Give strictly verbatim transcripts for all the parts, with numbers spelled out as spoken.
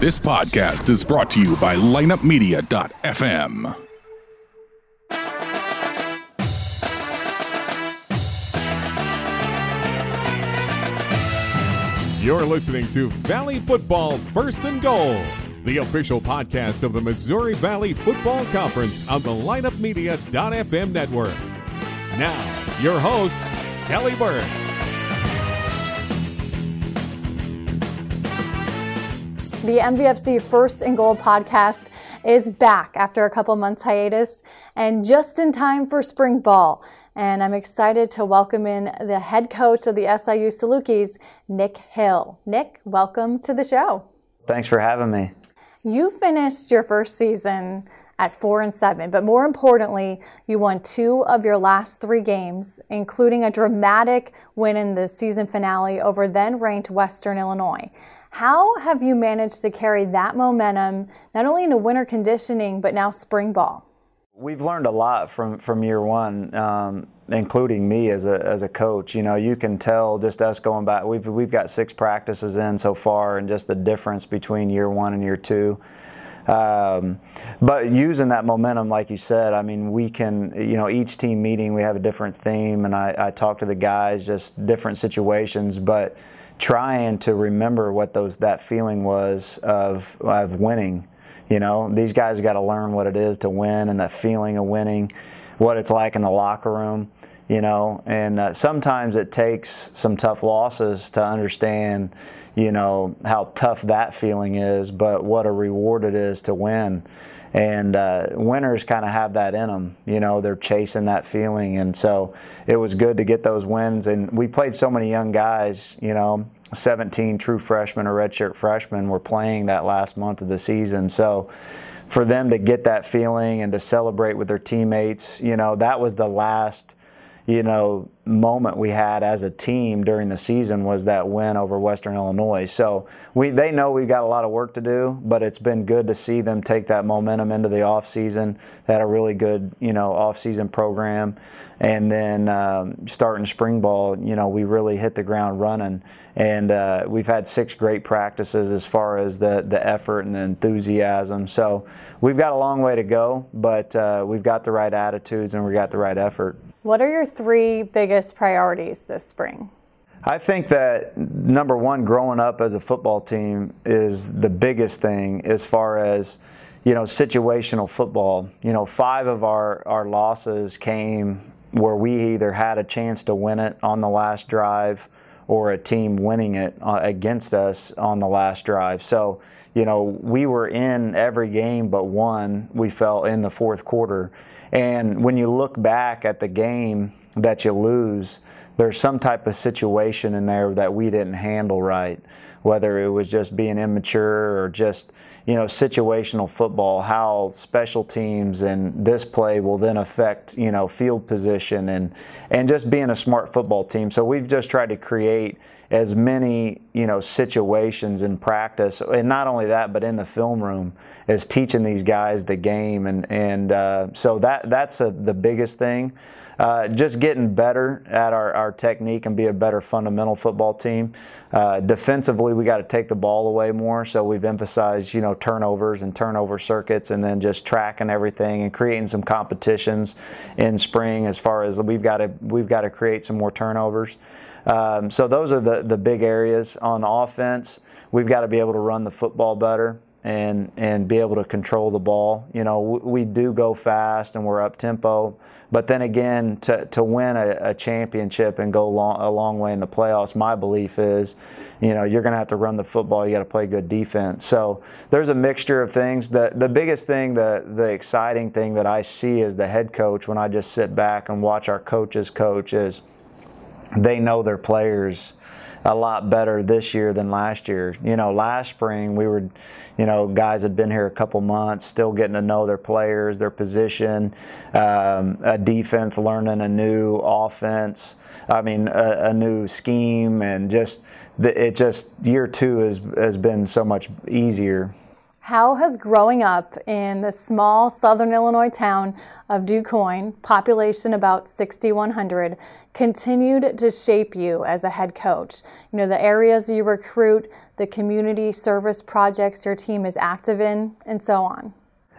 This podcast is brought to you by lineup media dot f m. You're listening to Valley Football First and Goal, the official podcast of the Missouri Valley Football Conference on the lineup media dot f m network. Now, your host, Kelly Burke. The M V F C First and Goal podcast is back after a couple months hiatus and just in time for spring ball. And I'm excited to welcome in the head coach of the S I U Salukis, Nick Hill. Nick, welcome to the show. Thanks for having me. You finished your first season at four and seven, but more importantly, you won two of your last three games, including a dramatic win in the season finale over then-ranked Western Illinois. How have you managed to carry that momentum, not only into winter conditioning, but now spring ball? We've learned a lot from, from year one, um, including me as a as a coach. You know, you can tell just us going back. We've we've got six practices in so far, and just the difference between year one and year two. Um, but using that momentum, like you said, I mean, we can. You know, each team meeting we have a different theme, and I, I talk to the guys just different situations, but trying to remember what those that feeling was of of winning. You know, these guys got to learn what it is to win and that feeling of winning, what it's like in the locker room, you know. And uh, sometimes it takes some tough losses to understand, you know, how tough that feeling is, but what a reward it is to win. And uh, winners kind of have that in them, you know, they're chasing that feeling. And so it was good to get those wins. And we played so many young guys, you know, seventeen true freshmen or redshirt freshmen were playing that last month of the season. So for them to get that feeling and to celebrate with their teammates, you know, that was the last, you know, moment we had as a team during the season was that win over Western Illinois. So we they know we've got a lot of work to do, but it's been good to see them take that momentum into the offseason. They had a really good, you know, offseason program. And then um, starting spring ball, you know, we really hit the ground running. And uh, we've had six great practices as far as the, the effort and the enthusiasm. So we've got a long way to go, but uh, we've got the right attitudes and we got the right effort. What are your three biggest priorities this spring? I think that number one, growing up as a football team is the biggest thing as far as, you know, situational football. You know, five of our, our losses came where we either had a chance to win it on the last drive or a team winning it against us on the last drive. So, you know, we were in every game but one, we fell in the fourth quarter. And when you look back at the game that you lose, there's some type of situation in there that we didn't handle right, whether it was just being immature or just, you know, situational football, how special teams and this play will then affect, you know, field position and, and just being a smart football team. So we've just tried to create as many, you know, situations in practice, and not only that, but in the film room, is teaching these guys the game. And, and uh, so that that's a, the biggest thing. Uh, just getting better at our, our technique and be a better fundamental football team. Uh, defensively, we got to take the ball away more, so we've emphasized, you know, turnovers and turnover circuits, and then just tracking everything and creating some competitions in spring as far as we've got to we've got to create some more turnovers. Um, so those are the, the big areas. On offense, we've got to be able to run the football better and and be able to control the ball. You know, we, we do go fast and we're up-tempo, but then again, to, to win a, a championship and go long, a long way in the playoffs, my belief is, you know, you're going to have to run the football, you got to play good defense. So there's a mixture of things. The, the biggest thing, the, the exciting thing that I see as the head coach when I just sit back and watch our coaches coach is they know their players a lot better this year than last year. You know, last spring we were, you know, guys had been here a couple months, still getting to know their players, their position, um, a defense, learning a new offense, I mean, a, a new scheme, and just, it just, year two has, has been so much easier. How has growing up in the small southern Illinois town of Du Quoin, population about sixty-one hundred, continued to shape you as a head coach? You know, the areas you recruit, the community service projects your team is active in, and so on?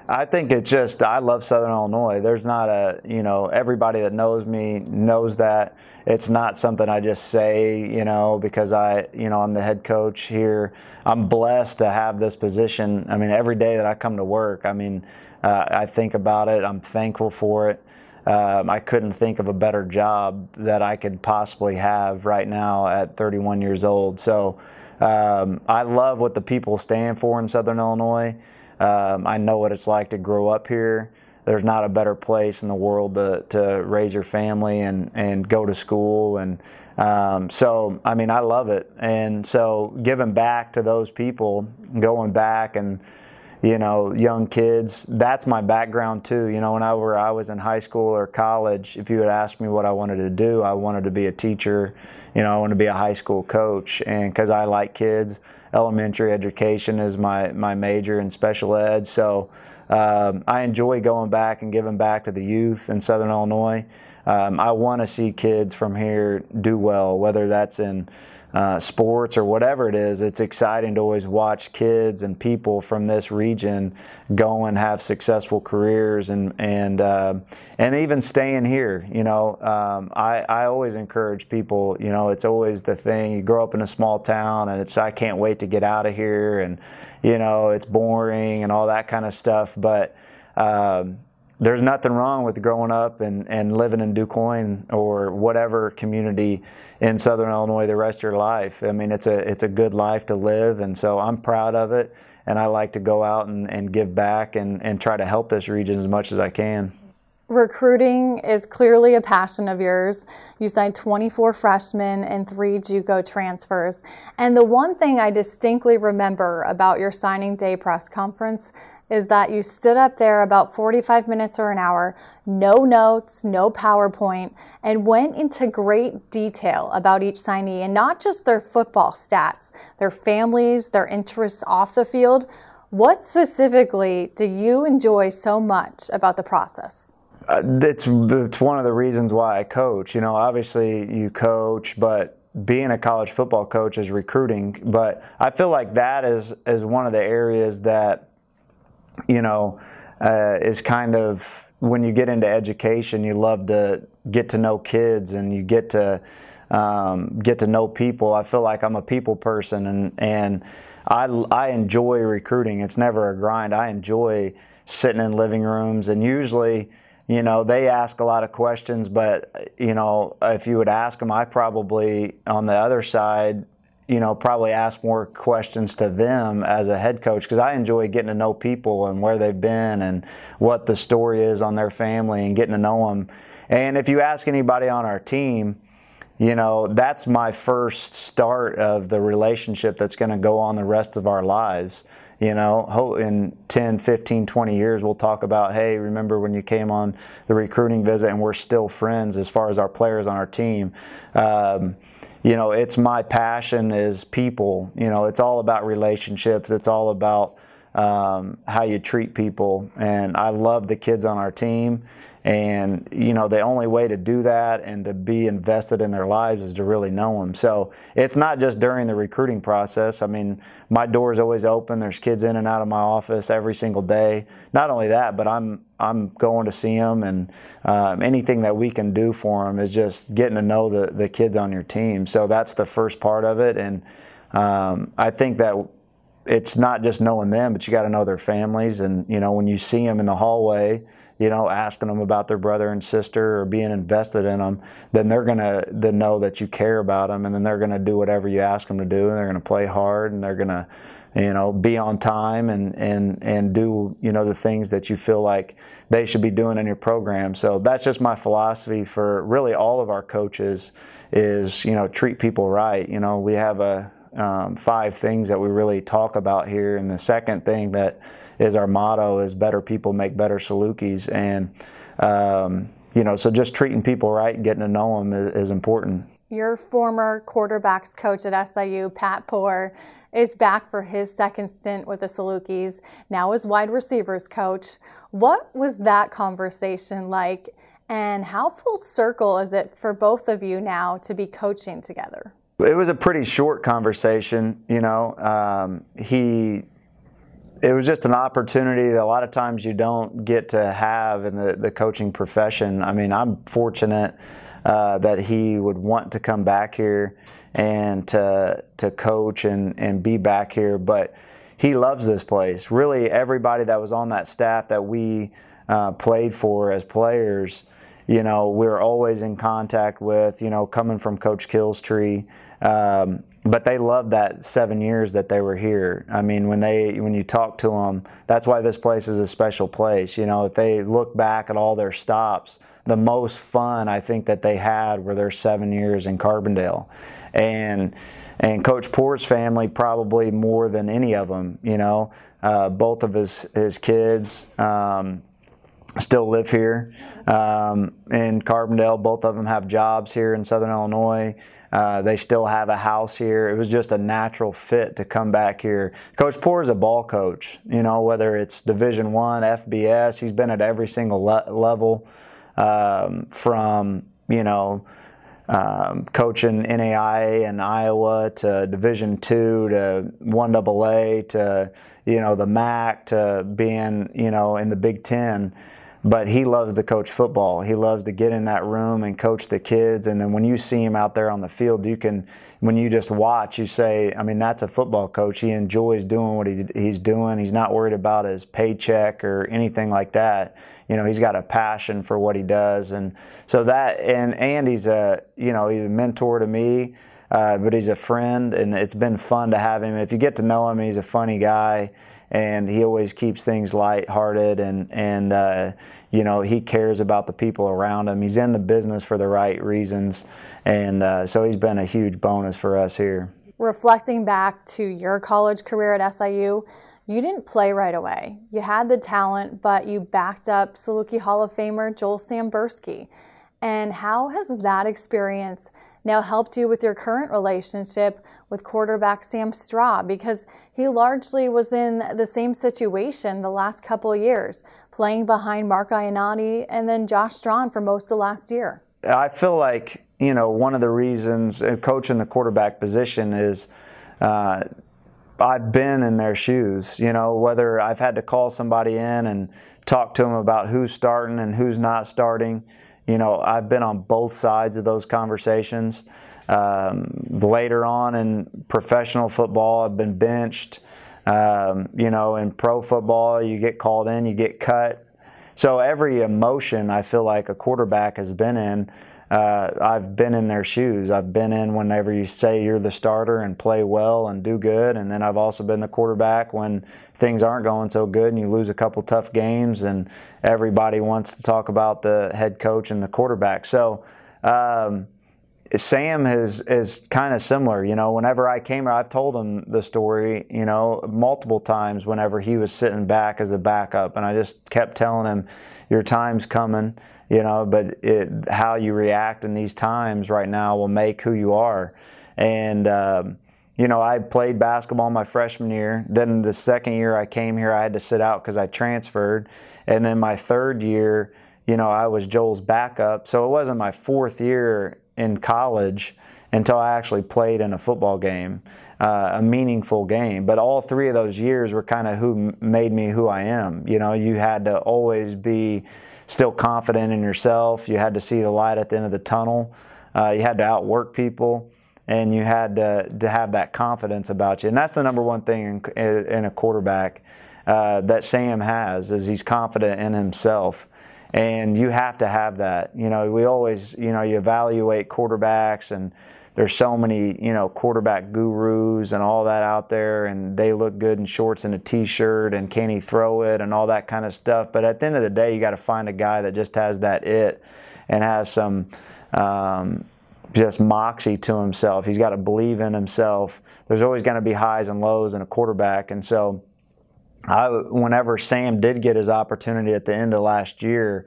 I think it's just, I love Southern Illinois. There's not a, you know, everybody that knows me knows that. It's not something I just say, you know, because I, you know, I'm the head coach here. I'm blessed to have this position. I mean, every day that I come to work, I mean, uh, I think about it. I'm thankful for it. Um, I couldn't think of a better job that I could possibly have right now at thirty-one years old. So um, I love what the people stand for in Southern Illinois. Um, I know what it's like to grow up here. There's not a better place in the world to, to raise your family and, and go to school. And um, so, I mean, I love it. And so giving back to those people, going back and, you know, young kids, that's my background too. You know, when I, were, I was in high school or college, if you had asked me what I wanted to do, I wanted to be a teacher. You know, I wanted to be a high school coach, and because I like kids. Elementary education is my, my major in special ed. So um, I enjoy going back and giving back to the youth in Southern Illinois. Um, I want to see kids from here do well, whether that's in uh, sports or whatever it is. It's exciting to always watch kids and people from this region go and have successful careers and and uh, and even staying here. You know, um, I I always encourage people. You know, it's always the thing. You grow up in a small town, and it's I can't wait to get out of here, and you know it's boring and all that kind of stuff. But um, there's nothing wrong with growing up and, and living in Du Quoin or whatever community in Southern Illinois the rest of your life. I mean, it's a it's a good life to live, and so I'm proud of it, and I like to go out and, and give back and, and try to help this region as much as I can. Recruiting is clearly a passion of yours. You signed twenty-four freshmen and three JUCO transfers. And the one thing I distinctly remember about your signing day press conference is that you stood up there about forty-five minutes or an hour, no notes, no PowerPoint, and went into great detail about each signee, and not just their football stats, their families, their interests off the field. What specifically do you enjoy so much about the process? Uh, it's, it's one of the reasons why I coach. You know, obviously you coach, but being a college football coach is recruiting. But I feel like that is, is one of the areas that, you know, uh, is kind of when you get into education, you love to get to know kids and you get to um, get to know people. I feel like I'm a people person, and, and I, I enjoy recruiting. It's never a grind. I enjoy sitting in living rooms, and usually – you know, they ask a lot of questions, but, you know, if you would ask them, I probably, on the other side, you know, probably ask more questions to them as a head coach, because I enjoy getting to know people and where they've been and what the story is on their family and getting to know them. And if you ask anybody on our team, you know, that's my first start of the relationship that's going to go on the rest of our lives. You know, in ten, fifteen, twenty years, we'll talk about, hey, remember when you came on the recruiting visit, and we're still friends as far as our players on our team. Um, you know, it's my passion is people. You know, it's all about relationships. It's all about um, how you treat people. And I love the kids on our team. And, you know, the only way to do that and to be invested in their lives is to really know them. So it's not just during the recruiting process. I mean, my door is always open. There's kids in and out of my office every single day. Not only that, but I'm I'm going to see them, and um, anything that we can do for them is just getting to know the, the kids on your team. So that's the first part of it. And um, I think that it's not just knowing them, but you got to know their families. And, you know, when you see them in the hallway, you know, asking them about their brother and sister or being invested in them, then they're going to then know that you care about them, and then they're going to do whatever you ask them to do, and they're going to play hard, and they're going to, you know, be on time and, and, and do, you know, the things that you feel like they should be doing in your program. So that's just my philosophy for really all of our coaches is, you know, treat people right. You know, we have a um, five things that we really talk about here, and the second thing that is our motto is better people make better Salukis. And, um, you know, so just treating people right and getting to know them is, is important. Your former quarterbacks coach at S I U, Pat Poore, is back for his second stint with the Salukis, now as wide receivers coach. What was that conversation like, and how full circle is it for both of you now to be coaching together? It was a pretty short conversation, you know. Um, he, it was just an opportunity that a lot of times you don't get to have in the, the coaching profession. I mean, I'm fortunate uh, that he would want to come back here and to to coach and, and be back here. But he loves this place. Really, everybody that was on that staff that we uh, played for as players, you know, we were always in contact with, you know, coming from Coach Kill's tree. Um, but they loved that seven years that they were here. I mean, when they, when you talk to them, that's why this place is a special place. You know, if they look back at all their stops, the most fun I think that they had were their seven years in Carbondale. And, and Coach Poore's family probably more than any of them, you know, uh, both of his, his kids, um, still live here um, in Carbondale. Both of them have jobs here in Southern Illinois. Uh, they still have a house here. It was just a natural fit to come back here. Coach Poore is a ball coach, you know, whether it's Division One, F B S. He's been at every single le level um, from, you know, um, coaching N A I A and Iowa to Division Two to one double A to, you know, the M A C to being, you know, in the Big Ten. But he loves to coach football. He loves to get in that room and coach the kids. And then when you see him out there on the field, you can, when you just watch, you say, I mean, that's a football coach. He enjoys doing what he, he's doing. He's not worried about his paycheck or anything like that. You know, he's got a passion for what he does. And so that, and, and he's a, you know, he's a mentor to me, uh, but he's a friend, and it's been fun to have him. If you get to know him, he's a funny guy. And he always keeps things lighthearted, and, and uh, you know, he cares about the people around him. He's in the business for the right reasons, and uh, so he's been a huge bonus for us here. Reflecting back to your college career at S I U, you didn't play right away. You had the talent, but you backed up Saluki Hall of Famer Joel Sambersky. And how has that experience now helped you with your current relationship with quarterback Sam Straub, because he largely was in the same situation the last couple of years, playing behind Mark Iannotti and then Josh Strawn for most of last year? I feel like, you know, one of the reasons coaching the quarterback position is uh, I've been in their shoes, you know, whether I've had to call somebody in and talk to them about who's starting and who's not starting. You know, I've been on both sides of those conversations. Um, later on in professional football, I've been benched. Um, you know, in pro football, you get called in, you get cut. So every emotion I feel like a quarterback has been in, uh, I've been in their shoes. I've been in whenever you say you're the starter and play well and do good, and then I've also been the quarterback when things aren't going so good and you lose a couple tough games and everybody wants to talk about the head coach and the quarterback. So um, Sam is, is kind of similar. You know, whenever I came, I've told him the story, you know, multiple times whenever he was sitting back as the backup, and I just kept telling him, your time's coming. You know, but it, how you react in these times right now will make who you are. And, um, you know, I played basketball my freshman year. Then the second year I came here, I had to sit out because I transferred. And then my third year, you know, I was Joel's backup. So it wasn't my fourth year in college until I actually played in a football game, uh, a meaningful game. But all three of those years were kind of who made me who I am. You know, you had to always be still confident in yourself. You had to see the light at the end of the tunnel. Uh, you had to outwork people, and you had to, to have that confidence about you. And that's the number one thing in, in a quarterback uh, that Sam has, is he's confident in himself. And you have to have that. You know, we always, you know, you evaluate quarterbacks, and there's so many, you know, quarterback gurus and all that out there, and they look good in shorts and a t-shirt, and can he throw it and all that kind of stuff. But at the end of the day, you got to find a guy that just has that it and has some um, just moxie to himself. He's got to believe in himself. There's always going to be highs and lows in a quarterback. And so I, whenever Sam did get his opportunity at the end of last year,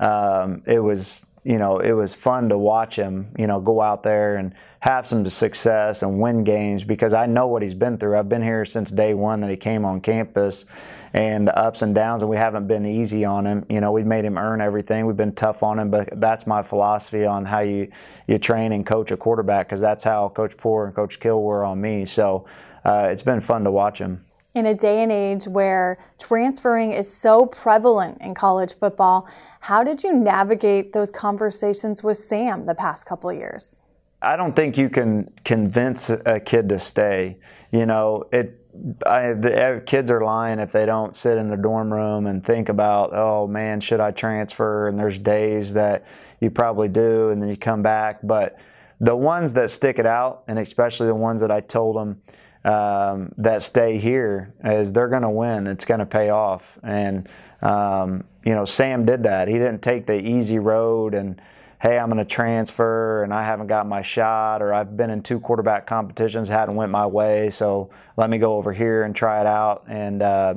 um, it was you know, it was fun to watch him, you know, go out there and have some success and win games, because I know what he's been through. I've been here since day one that he came on campus, and the ups and downs, and we haven't been easy on him. You know, we've made him earn everything. We've been tough on him, but that's my philosophy on how you, you train and coach a quarterback, because that's how Coach Poore and Coach Kill were on me. So uh, it's been fun to watch him. In a day and age where transferring is so prevalent in college football, how did you navigate those conversations with Sam the past couple of years? I don't think you can convince a kid to stay. You know, it. I, the kids are lying if they don't sit in the dorm room and think about, oh man, should I transfer? And there's days that you probably do, and then you come back. But the ones that stick it out, and especially the ones that I told them, Um, that stay here, is they're going to win. It's going to pay off. And, um, you know, Sam did that. He didn't take the easy road and, hey, I'm going to transfer and I haven't got my shot, or I've been in two quarterback competitions, hadn't went my way, so let me go over here and try it out. And, uh,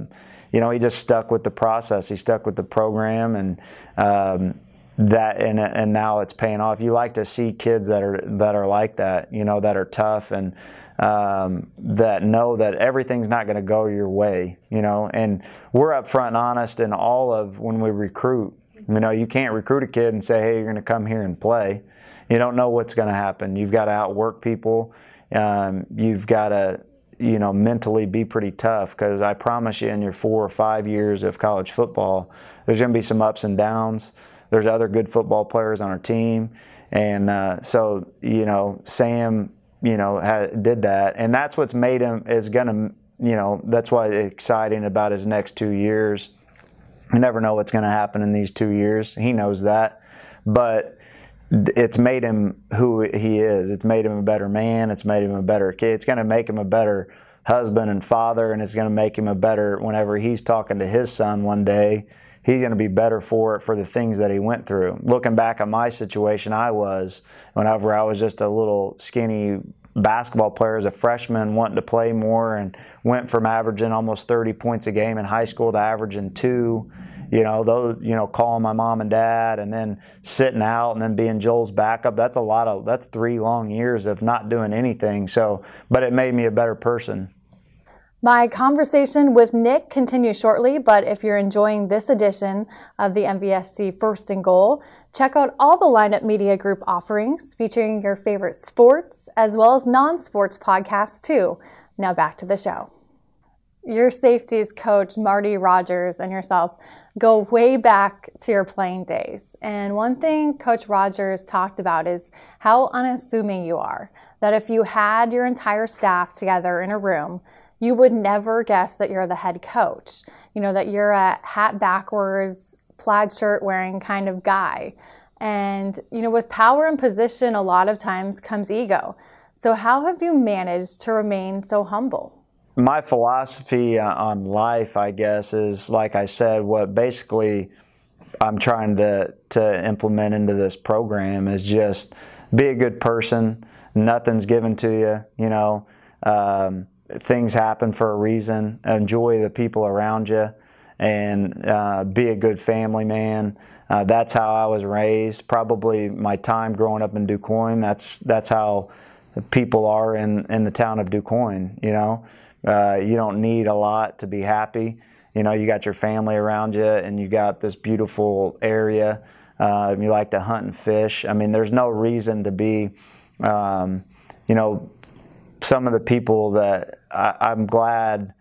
you know, he just stuck with the process. He stuck with the program, and um, that and, and now it's paying off. You like to see kids that are, that are like that, you know, that are tough and Um, that know that everything's not going to go your way, you know, and we're upfront and honest in all of when we recruit. You know, you can't recruit a kid and say, hey, you're going to come here and play. You don't know what's going to happen. You've got to outwork people. Um, you've got to, you know, mentally be pretty tough, because I promise you, in your four or five years of college football, there's going to be some ups and downs. There's other good football players on our team. And uh, so, you know, Sam, you know, did that, and that's what's made him, is gonna, you know, that's why it's exciting about his next two years. You never know what's gonna happen in these two years. He knows that, but it's made him who he is. It's made him a better man. It's made him a better kid. It's gonna make him a better husband and father, and it's gonna make him a better, whenever he's talking to his son one day, he's going to be better for it, for the things that he went through. Looking back at my situation, I was, whenever I was just a little skinny basketball player as a freshman, wanting to play more, and went from averaging almost thirty points a game in high school to averaging two. You know, those, you know, calling my mom and dad, and then sitting out, and then being Joel's backup. That's a lot of, that's three long years of not doing anything. So, but it made me a better person. My conversation with Nick continues shortly, but if you're enjoying this edition of the M V F C First and Goal, check out all the Lineup Media Group offerings featuring your favorite sports as well as non-sports podcasts too. Now back to the show. Your safeties coach, Marty Rogers, and yourself go way back to your playing days. And one thing Coach Rogers talked about is how unassuming you are, that if you had your entire staff together in a room, you would never guess that you're the head coach, you know, that you're a hat backwards, plaid shirt wearing kind of guy. And, you know, with power and position, a lot of times comes ego. So how have you managed to remain so humble? My philosophy on life, I guess, is, like I said, what basically I'm trying to, to implement into this program is just be a good person. Nothing's given to you, you know. Um, Things happen for a reason. Enjoy the people around you, and uh, be a good family man. Uh, that's how I was raised. Probably my time growing up in Du Quoin, that's that's how people are in, in the town of Du Quoin. You know, uh, you don't need a lot to be happy. You know, you got your family around you, and you got this beautiful area. Uh, you like to hunt and fish. I mean, there's no reason to be, um, you know. Some of the people that I, I'm glad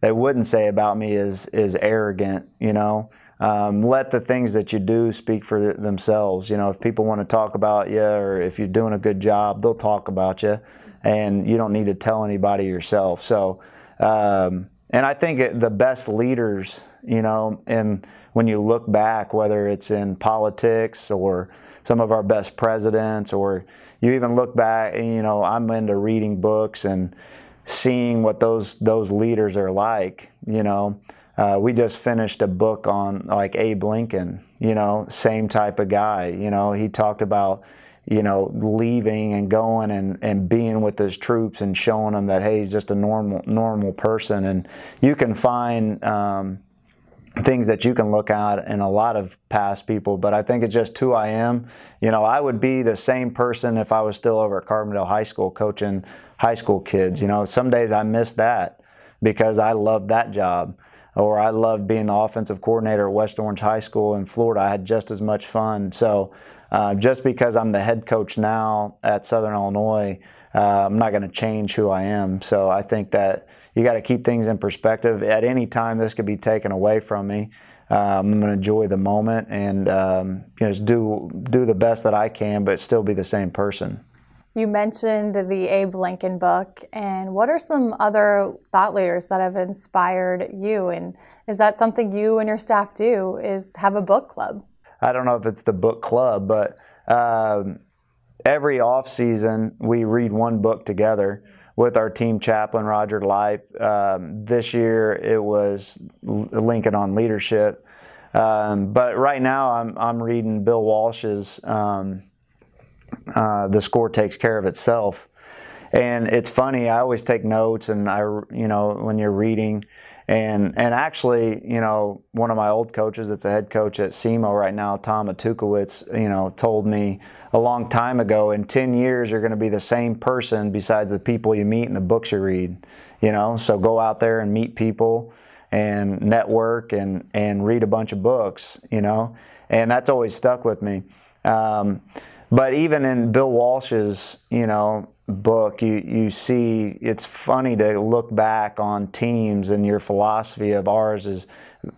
they wouldn't say about me is is arrogant, you know. Um, let the things that you do speak for themselves. You know, if people want to talk about you, or if you're doing a good job, they'll talk about you, and you don't need to tell anybody yourself. So, um, and I think it, the best leaders, you know, and when you look back, whether it's in politics or some of our best presidents, or you even look back, and, you know, I'm into reading books and seeing what those those leaders are like. You know, uh, we just finished a book on, like, Abe Lincoln, you know, same type of guy. You know, he talked about, you know, leaving and going and, and being with his troops and showing them that, hey, he's just a normal, normal person. And you can find um, things that you can look at in a lot of past people, but I think it's just who I am. You know, I would be the same person if I was still over at Carbondale High School coaching high school kids. You know, some days I miss that because I love that job, or I loved being the offensive coordinator at West Orange High School in Florida. I had just as much fun. So uh, just because I'm the head coach now at Southern Illinois, uh, I'm not going to change who I am. So I think that you got to keep things in perspective. At any time, this could be taken away from me. Um, I'm going to enjoy the moment and um, you know, just do do the best that I can, but still be the same person. You mentioned the Abe Lincoln book, and what are some other thought leaders that have inspired you? And is that something you and your staff do? Is have a book club? I don't know if it's the book club, but um, every off season we read one book together with our team chaplain, Roger Leip. Um, this year it was Lincoln on Leadership. Um, but right now I'm, I'm reading Bill Walsh's um, uh, The Score Takes Care of Itself. And it's funny, I always take notes, and I, you know, when you're reading. And, and actually, you know, one of my old coaches that's a head coach at SEMO right now, Tom Atukowicz, you know, told me a long time ago, in ten years, you're going to be the same person besides the people you meet and the books you read, you know. So go out there and meet people and network and, and read a bunch of books, you know. And that's always stuck with me. Um, but even in Bill Walsh's, you know, book, you you see, it's funny to look back on teams, and your philosophy of ours is,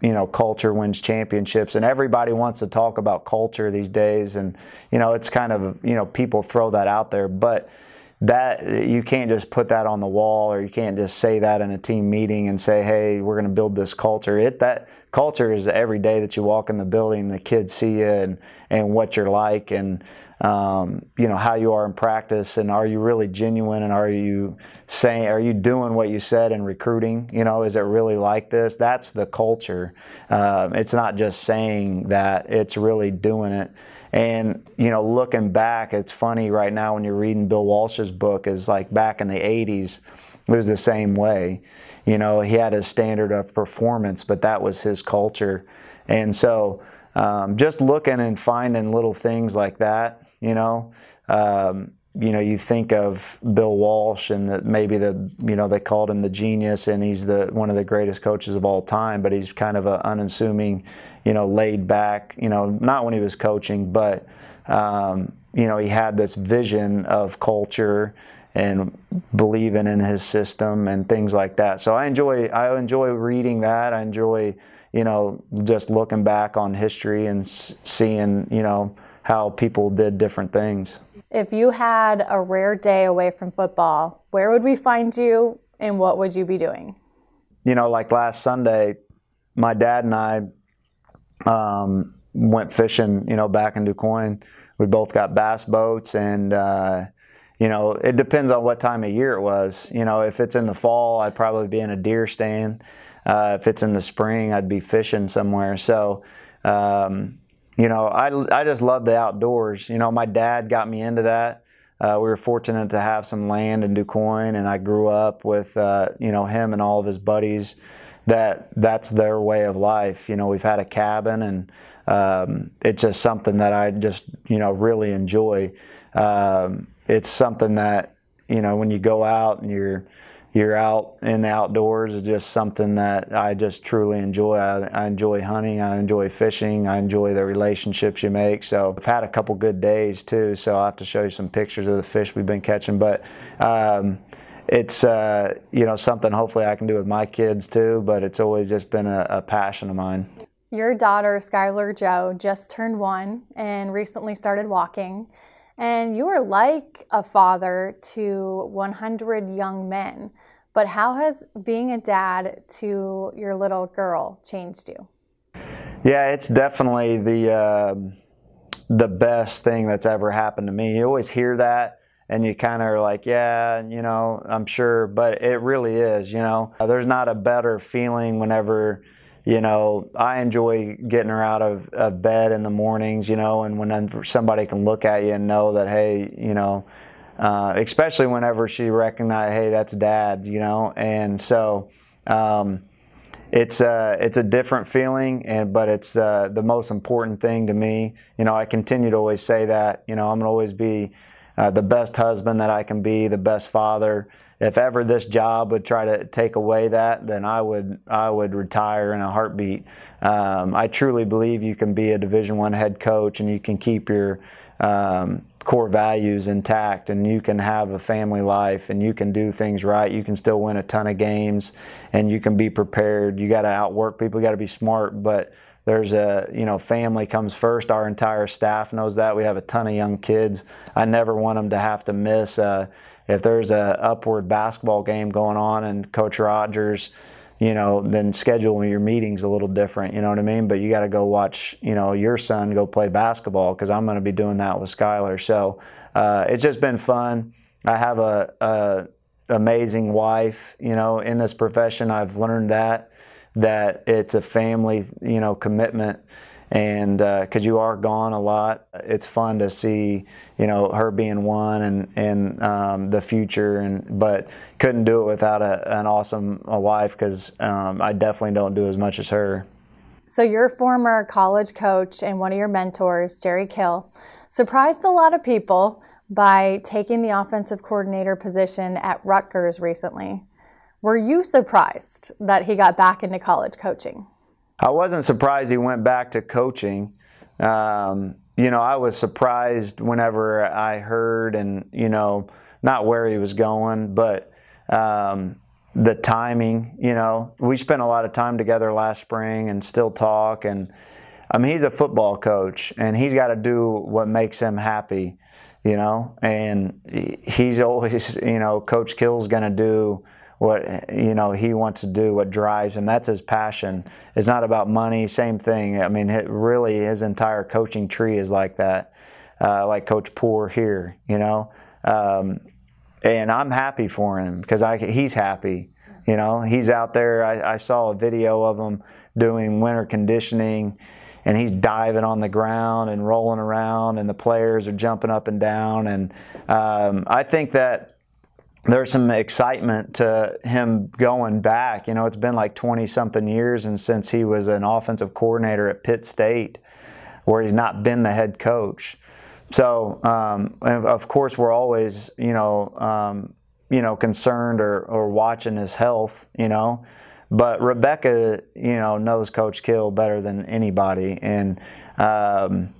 you know, culture wins championships, and everybody wants to talk about culture these days, and you know, it's kind of, you know, people throw that out there, but that you can't just put that on the wall, or you can't just say that in a team meeting and say, hey, we're going to build this culture. It that culture is every day that you walk in the building, the kids see you and and what you're like, and Um, you know, how you are in practice, and are you really genuine, and are you saying, are you doing what you said in recruiting? You know, is it really like this? That's the culture. Um, it's not just saying that, it's really doing it. And, you know, looking back, it's funny right now when you're reading Bill Walsh's book, is like back in the eighties, it was the same way. You know, he had a standard of performance, but that was his culture. And so um, just looking and finding little things like that. You know, um, you know, you think of Bill Walsh, and that maybe the, you know, they called him the genius, and he's the one of the greatest coaches of all time. But he's kind of an unassuming, you know, laid back. You know, not when he was coaching, but um, you know, he had this vision of culture and believing in his system and things like that. So I enjoy, I enjoy reading that. I enjoy, you know, just looking back on history and seeing, you know, how people did different things. If you had a rare day away from football, where would we find you, and what would you be doing? You know, like last Sunday, my dad and I um, went fishing, you know, back in Du Quoin. We both got bass boats, and, uh, you know, it depends on what time of year it was. You know, if it's in the fall, I'd probably be in a deer stand. Uh, if it's in the spring, I'd be fishing somewhere. So, um, you know, I, I just love the outdoors. You know, my dad got me into that. Uh, we were fortunate to have some land in Du Quoin, and I grew up with, uh, you know, him and all of his buddies. That that's their way of life. You know, we've had a cabin, and um, it's just something that I just, you know, really enjoy. Um, it's something that, you know, when you go out and you're, you're out in the outdoors, is just something that I just truly enjoy. I, I enjoy hunting, I enjoy fishing, I enjoy the relationships you make. So I've had a couple good days too, so I'll have to show you some pictures of the fish we've been catching. But um, it's, uh, you know, something hopefully I can do with my kids too, but it's always just been a, a passion of mine. Your daughter, Skylar Jo, just turned one and recently started walking. And you are like a father to one hundred young men, but how has being a dad to your little girl changed you? Yeah, it's definitely the uh, the best thing that's ever happened to me. You always hear that, and you kind of are like, yeah, you know, I'm sure, but it really is, you know. There's not a better feeling whenever, you know, I enjoy getting her out of, of bed in the mornings, you know, and when somebody can look at you and know that, hey, you know, uh, especially whenever she recognizes, hey, that's dad, you know. And so um, it's uh, it's a different feeling, and but it's uh, the most important thing to me. You know, I continue to always say that. You know, I'm gonna always be uh, the best husband that I can be, the best father. If ever this job would try to take away that, then I would I would retire in a heartbeat. Um, I truly believe you can be a Division I head coach, and you can keep your um, core values intact, and you can have a family life, and you can do things right. You can still win a ton of games, and you can be prepared. You got to outwork people. You got to be smart, but there's a, you know, family comes first. Our entire staff knows that. We have a ton of young kids. I never want them to have to miss a, if there's a upward basketball game going on and Coach Rogers, you know, then schedule your meetings a little different, you know what I mean? But you got to go watch, you know, your son go play basketball, because I'm going to be doing that with Skylar. So uh, it's just been fun. I have a, a amazing wife, you know, in this profession. I've learned that, that it's a family, you know, commitment. And because uh, you are gone a lot, it's fun to see, you know, her being one and and um, the future. And but couldn't do it without a, an awesome a wife, because um, I definitely don't do as much as her. So your former college coach and one of your mentors, Jerry Kill, surprised a lot of people by taking the offensive coordinator position at Rutgers recently. Were you surprised that he got back into college coaching? I wasn't surprised he went back to coaching. Um, you know, I was surprised whenever I heard, and, you know, not where he was going, but um, the timing. You know, we spent a lot of time together last spring and still talk. And, I mean, he's a football coach, and he's got to do what makes him happy, you know. And he's always, you know, Coach Kill's going to do what, you know, he wants to do, what drives him. That's his passion. It's not about money, same thing. I mean, it really, his entire coaching tree is like that, uh, like Coach Poore here, you know. Um, and I'm happy for him, because I, he's happy, you know. He's out there. I, I saw a video of him doing winter conditioning, and he's diving on the ground and rolling around, and the players are jumping up and down. And um, I think that there's some excitement to him going back. You know, it's been like twenty-something years and since he was an offensive coordinator at Pitt State, where he's not been the head coach. So, um, of course, we're always, you know, um, you know, concerned or, or watching his health, you know. But Rebecca, you know, knows Coach Kill better than anybody, and um,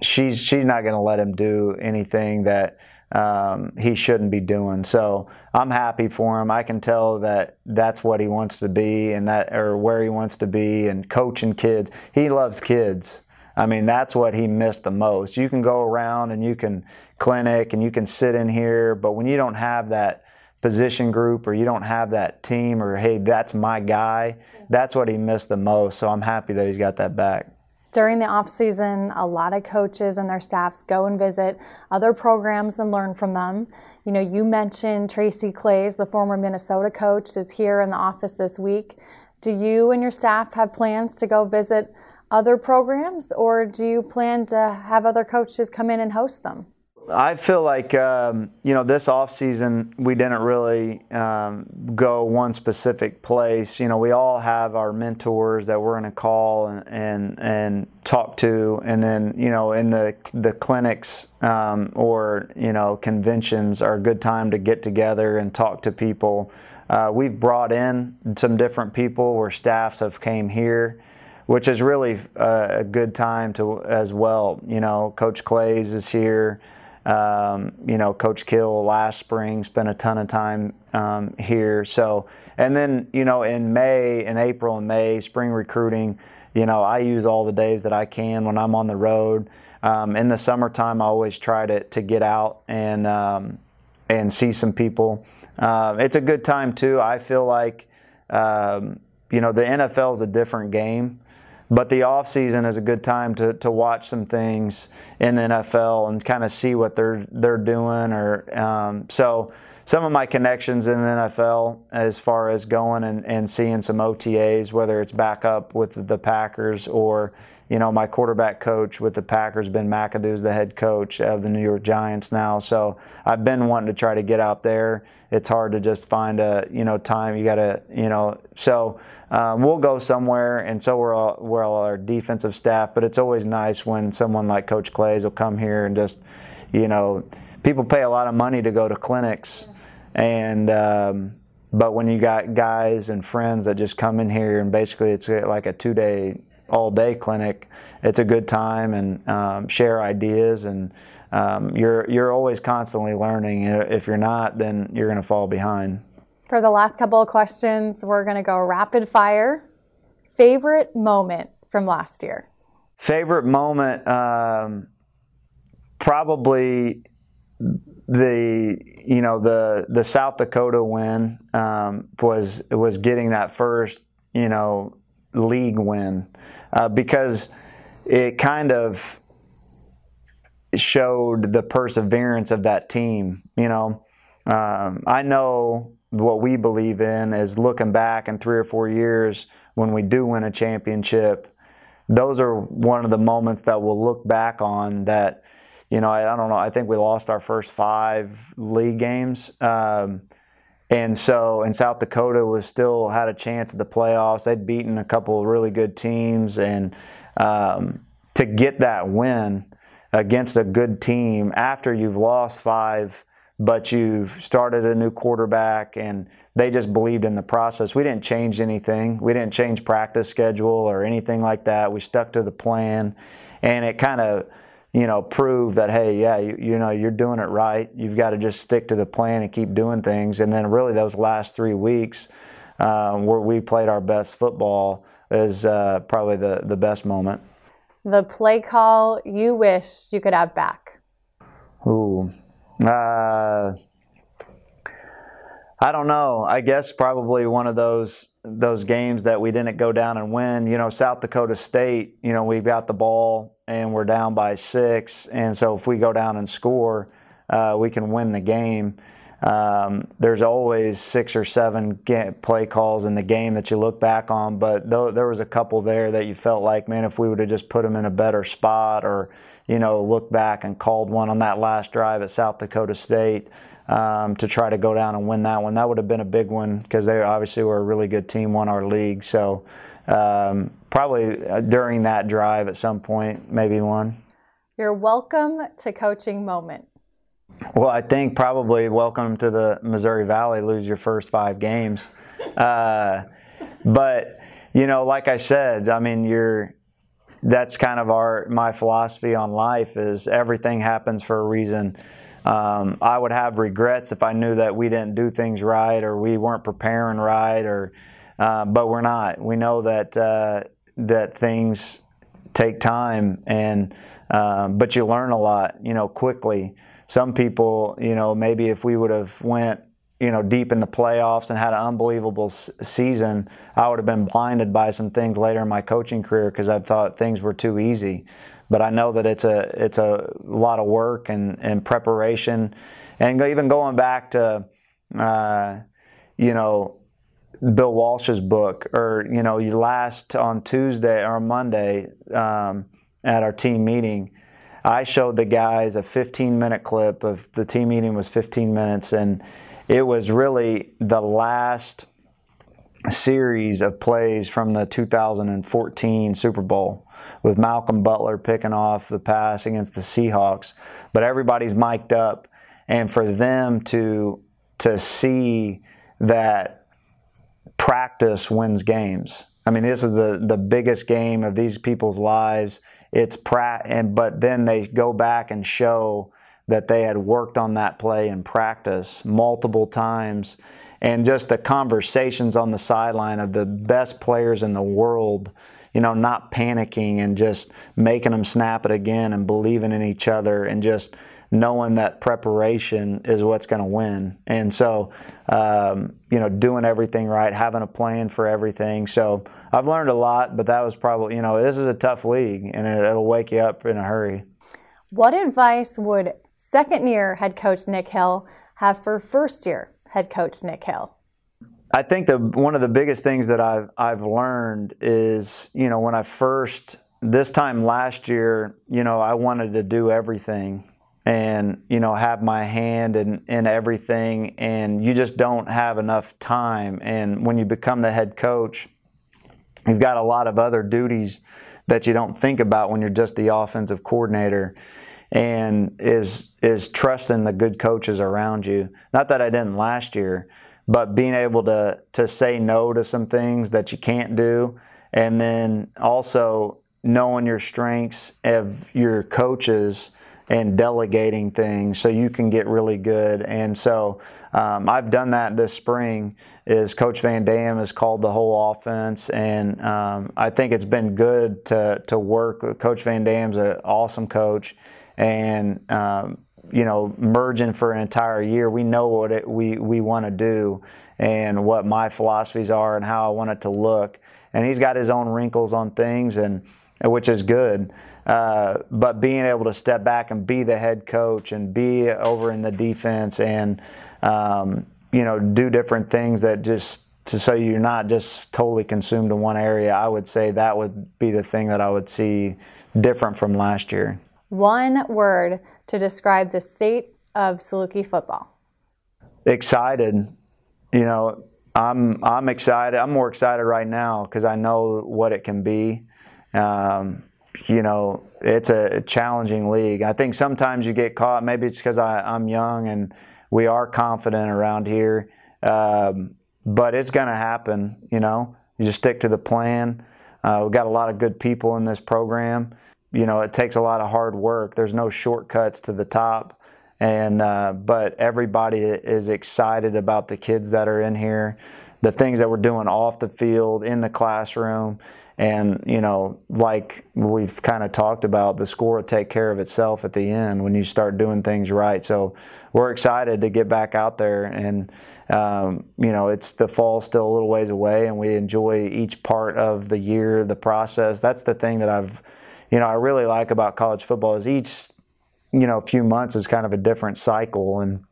she's she's not going to let him do anything that Um, he shouldn't be doing. So I'm happy for him. I can tell that that's what he wants to be, and that, or where he wants to be, and coaching kids. He loves kids. I mean, that's what he missed the most. You can go around and you can clinic and you can sit in here, but when you don't have that position group, or you don't have that team, or, hey, that's my guy, that's what he missed the most. So I'm happy that he's got that back. During the off-season, a lot of coaches and their staffs go and visit other programs and learn from them. You know, you mentioned Tracy Clays, the former Minnesota coach, is here in the office this week. Do you and your staff have plans to go visit other programs, or do you plan to have other coaches come in and host them? I feel like, um, you know, this off-season, we didn't really um, go one specific place. You know, we all have our mentors that we're going to call and, and and talk to. And then, you know, in the, the clinics um, or, you know, conventions are a good time to get together and talk to people. Uh, we've brought in some different people where staffs have came here, which is really a, a good time to as well. You know, Coach Clays is here. Um, you know, Coach Kill last spring spent a ton of time um, here. So, and then, you know, in May and April and May, spring recruiting, you know, I use all the days that I can when I'm on the road. Um, in the summertime, I always try to, to get out and, um, and see some people. Uh, it's a good time too. I feel like, um, you know, the N F L is a different game. But the off-season is a good time to, to watch some things in the N F L and kind of see what they're they're doing. Or um, so some of my connections in the N F L as far as going and, and seeing some O T As, whether it's back up with the Packers or, you know, my quarterback coach with the Packers, Ben McAdoo, is the head coach of the New York Giants now. So I've been wanting to try to get out there. It's hard to just find a, you know, time. You got to, you know, so um, we'll go somewhere, and so we're all, we're all our defensive staff. But it's always nice when someone like Coach Clays will come here and just, you know, people pay a lot of money to go to clinics. And um, but when you got guys and friends that just come in here and basically it's like a two-day all-day clinic, it's a good time, and um, share ideas, and um, you're you're always constantly learning. If you're not, then you're going to fall behind. For the last couple of questions, we're going to go rapid fire. Favorite moment from last year? Favorite moment, um, probably the you know the the South Dakota win, um, was was getting that first you know. league win, uh, because it kind of showed the perseverance of that team. You know, um, I know what we believe in is looking back in three or four years when we do win a championship, those are one of the moments that we'll look back on that, you know, I, I don't know, I think we lost our first five league games. Um, And so, and South Dakota was still had a chance at the playoffs. They'd beaten a couple of really good teams, and um, to get that win against a good team after you've lost five, but you've started a new quarterback, and they just believed in the process. We didn't change anything. We didn't change practice schedule or anything like that. We stuck to the plan, and it kind of, you know, prove that, hey, yeah, you, you know, you're doing it right. You've got to just stick to the plan and keep doing things. And then really those last three weeks um, where we played our best football is uh, probably the, the best moment. The play call you wish you could have back? Ooh. Uh, I don't know. I guess probably one of those those games that we didn't go down and win. You know, South Dakota State, you know, we've got the ball and we're down by six, and so if we go down and score, uh, we can win the game. Um, there's always six or seven play calls in the game that you look back on, but th there was a couple there that you felt like, man, if we would have just put them in a better spot, or, you know, look back and called one on that last drive at South Dakota State um, to try to go down and win that one. That would have been a big one because they obviously were a really good team, won our league. So. Um, probably during that drive at some point, maybe one. Your welcome to coaching moment. Well, I think probably welcome to the Missouri Valley, lose your first five games. Uh, but, you know, like I said, I mean, you're, that's kind of our, my philosophy on life is everything happens for a reason. Um, I would have regrets if I knew that we didn't do things right, or we weren't preparing right, or, Uh, but we're not. We know that uh, that things take time, and uh, but you learn a lot, you know, quickly. Some people, you know, maybe if we would have went, you know, deep in the playoffs and had an unbelievable s season, I would have been blinded by some things later in my coaching career because I thought things were too easy. But I know that it's a it's a lot of work and and preparation, and even going back to, uh, you know. Bill Walsh's book, or, you know, you last on Tuesday or Monday um, at our team meeting, I showed the guys a fifteen minute clip of the team meeting was fifteen minutes, and it was really the last series of plays from the two thousand fourteen Super Bowl with Malcolm Butler picking off the pass against the Seahawks, but everybody's mic'd up, and for them to to see that practice wins games. I mean, this is the the biggest game of these people's lives. It's pra and but then they go back and show that they had worked on that play in practice multiple times, and just the conversations on the sideline of the best players in the world, you know, not panicking and just making them snap it again and believing in each other and just knowing that preparation is what's going to win. And so, um, you know, doing everything right, having a plan for everything. So I've learned a lot, but that was probably, you know, this is a tough league, and it, it'll wake you up in a hurry. What advice would second-year head coach Nick Hill have for first-year head coach Nick Hill? I think the one of the biggest things that I've I've learned is, you know, when I first, this time last year, you know, I wanted to do everything and, you know, have my hand in, in everything, and you just don't have enough time. And when you become the head coach, you've got a lot of other duties that you don't think about when you're just the offensive coordinator, and is is trusting the good coaches around you. Not that I didn't last year, but being able to to say no to some things that you can't do, and then also knowing your strengths of your coaches and delegating things so you can get really good. And so um, I've done that this spring. Is Coach Van Dam has called the whole offense, and um, I think it's been good to to work. Coach Van Dam's an awesome coach, and um, you know, merging for an entire year, we know what it, we we want to do and what my philosophies are and how I want it to look. And he's got his own wrinkles on things, and which is good. Uh, but being able to step back and be the head coach and be over in the defense and, um, you know, do different things that just to, so you're not just totally consumed in one area, I would say that would be the thing that I would see different from last year. One word to describe the state of Saluki football. Excited. You know, I'm, I'm excited. I'm more excited right now because I know what it can be. Um, you know, it's a challenging league. I think sometimes you get caught, maybe it's because I'm young and we are confident around here, um, but it's going to happen, you know. You just stick to the plan. Uh, we've got a lot of good people in this program. You know, it takes a lot of hard work. There's no shortcuts to the top, and uh, but everybody is excited about the kids that are in here, the things that we're doing off the field, in the classroom. And, you know, like we've kind of talked about, the score will take care of itself at the end when you start doing things right. So we're excited to get back out there. And, um, you know, it's the fall still a little ways away, and we enjoy each part of the year, the process. That's the thing that I've, you know, I really like about college football is each, you know, few months is kind of a different cycle. And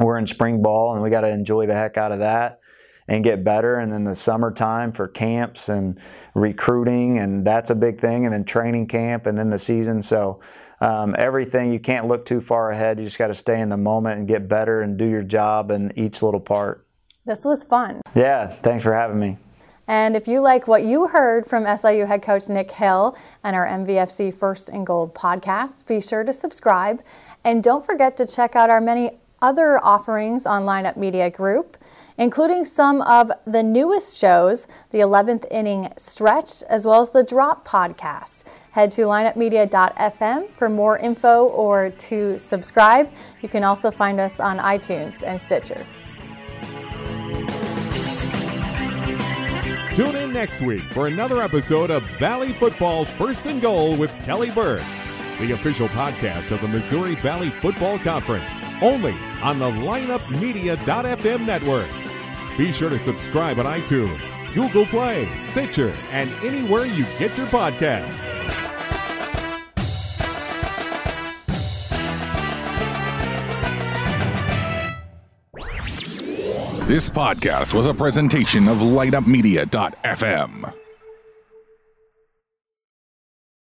we're in spring ball, and we got to enjoy the heck out of that and get better, and then the summertime for camps and recruiting, and that's a big thing, and then training camp, and then the season. So um, everything, you can't look too far ahead. You just got to stay in the moment and get better and do your job in each little part. This was fun. Yeah, thanks for having me. And if you like what you heard from S I U head coach Nick Hill and our M V F C First and Goal podcast, be sure to subscribe, and don't forget to check out our many other offerings on Lineup Media Group, including some of the newest shows, the eleventh Inning Stretch, as well as the Drop podcast. Head to lineup media dot f m for more info or to subscribe. You can also find us on iTunes and Stitcher. Tune in next week for another episode of Valley Football First and Goal with Kelly Burke, the official podcast of the Missouri Valley Football Conference, only on the lineup media dot f m network. Be sure to subscribe on iTunes, Google Play, Stitcher, and anywhere you get your podcasts. This podcast was a presentation of lineup media dot f m.